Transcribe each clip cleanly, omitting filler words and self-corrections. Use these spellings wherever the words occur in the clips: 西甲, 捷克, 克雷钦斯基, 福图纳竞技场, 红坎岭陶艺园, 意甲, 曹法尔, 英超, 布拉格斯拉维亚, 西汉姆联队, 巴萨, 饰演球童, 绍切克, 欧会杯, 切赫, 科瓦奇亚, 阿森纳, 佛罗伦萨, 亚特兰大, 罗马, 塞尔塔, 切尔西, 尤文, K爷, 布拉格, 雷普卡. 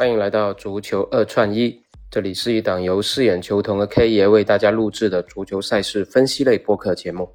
欢迎来到足球二串一，这里是一档由饰演球童的 K 爷为大家录制的足球赛事分析类播客节目。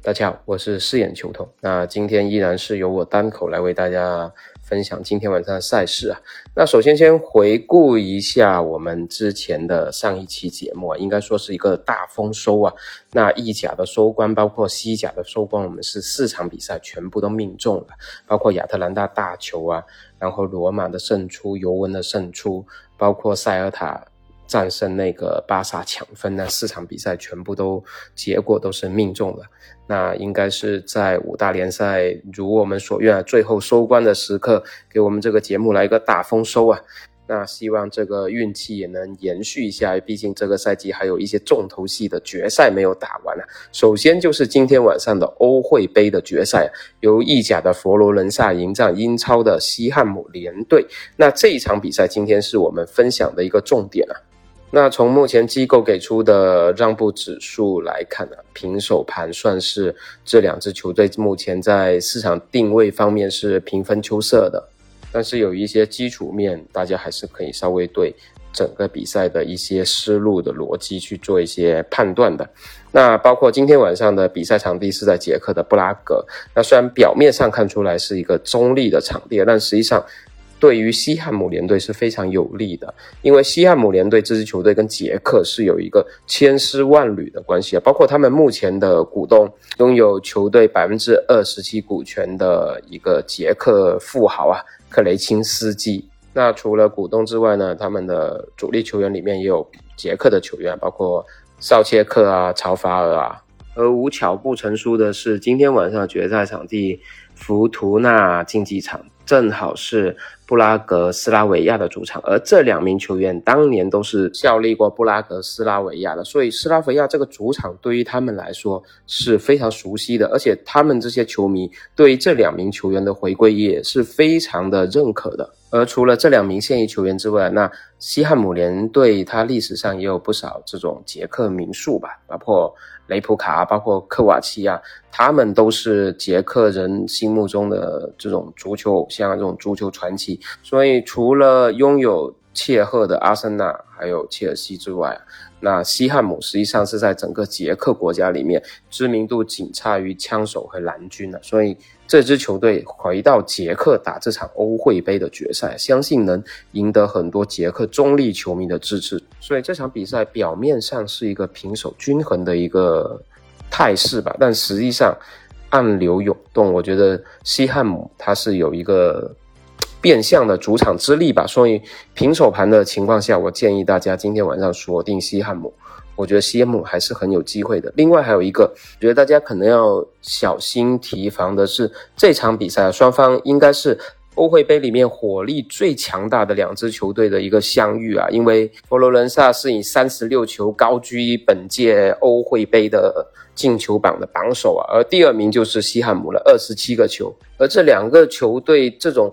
大家好，我是饰演球童，那今天依然是由我单口来为大家分享今天晚上的赛事啊。那首先先回顾一下我们之前的上一期节目啊，应该说是一个大丰收啊。那意甲的收官，包括西甲的收官，我们是4场比赛全部都命中了，包括亚特兰大大球啊，然后罗马的胜出，尤文的胜出，包括塞尔塔战胜那个巴萨抢分呢，4场比赛全部都结果都是命中了。那应该是在5大联赛如我们所愿啊，最后收官的时刻给我们这个节目来一个大丰收啊。那希望这个运气也能延续一下，毕竟这个赛季还有一些重头戏的决赛没有打完啊。首先就是今天晚上的欧会杯的决赛，由意甲的佛罗伦萨迎战英超的西汉姆联队。那这一场比赛今天是我们分享的一个重点啊。那从目前机构给出的让步指数来看呢，平手盘算是这两支球队目前在市场定位方面是平分秋色的，但是有一些基础面大家还是可以稍微对整个比赛的一些思路的逻辑去做一些判断的。那包括今天晚上的比赛场地是在捷克的布拉格，那虽然表面上看出来是一个中立的场地，但实际上对于西汉姆联队是非常有利的，因为西汉姆联队这支球队跟捷克是有一个千丝万缕的关系，包括他们目前的股东拥有球队 27% 股权的一个捷克富豪啊，克雷钦斯基。那除了股东之外呢，他们的主力球员里面也有捷克的球员，包括绍切克啊、曹法尔啊。而无巧不成书的是，今天晚上决赛场地福图纳竞技场正好是布拉格斯拉维亚的主场，而这2名球员当年都是效力过布拉格斯拉维亚的，所以斯拉维亚这个主场对于他们来说是非常熟悉的，而且他们这些球迷对于这2名球员的回归也是非常的认可的。而除了这2名现役球员之外，那西汉姆联队他历史上也有不少这种捷克名宿吧，包括雷普卡，包括科瓦奇亚，他们都是捷克人心目中的这种足球偶像，这种足球传奇。所以除了拥有切赫的阿森纳还有切尔西之外，那西汉姆实际上是在整个捷克国家里面知名度仅差于枪手和蓝军，所以这支球队回到捷克打这场欧会杯的决赛，相信能赢得很多捷克中立球迷的支持。所以这场比赛表面上是一个平手均衡的一个态势吧，但实际上暗流涌动，我觉得西汉姆它是有一个变相的主场之力吧，所以平手盘的情况下，我建议大家今天晚上锁定西汉姆，我觉得西汉姆还是很有机会的。另外还有一个，我觉得大家可能要小心提防的是，这场比赛双方应该是欧会杯里面火力最强大的2支球队的一个相遇啊，因为佛罗伦萨是以36球高居本届欧会杯的进球榜的榜首啊，而第2名就是西汉姆了，27个球，而这2个球队这种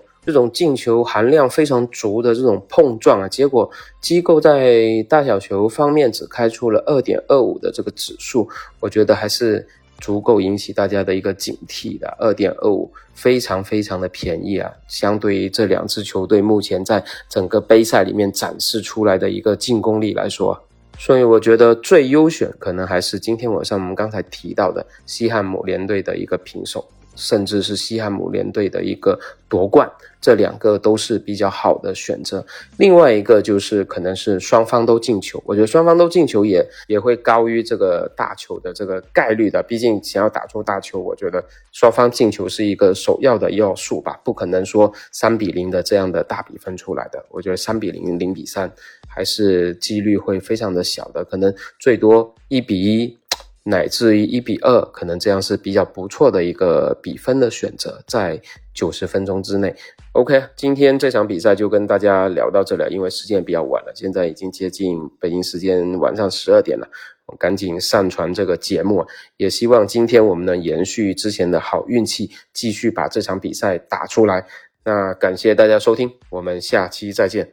进球含量非常足的这种碰撞啊，结果机构在大小球方面只开出了 2.25 的这个指数，我觉得还是足够引起大家的一个警惕的。 2.25 非常非常的便宜啊，相对于这2支球队目前在整个杯赛里面展示出来的一个进攻力来说，所以我觉得最优选可能还是今天晚上我们刚才提到的西汉姆联队的一个平手，甚至是西汉姆联队的一个夺冠，这2个都是比较好的选择。另外一个就是可能是双方都进球，我觉得双方都进球也会高于这个大球的这个概率的，毕竟想要打出大球，我觉得双方进球是一个首要的要素吧，不可能说3-0的这样的大比分出来的，我觉得3-0、0-3还是几率会非常的小的，可能最多1-1乃至于1-2，可能这样是比较不错的一个比分的选择，在90分钟之内。 OK， 今天这场比赛就跟大家聊到这里，因为时间比较晚了，现在已经接近北京时间晚上12点了，我赶紧上传这个节目，也希望今天我们能延续之前的好运气，继续把这场比赛打出来。那感谢大家收听，我们下期再见。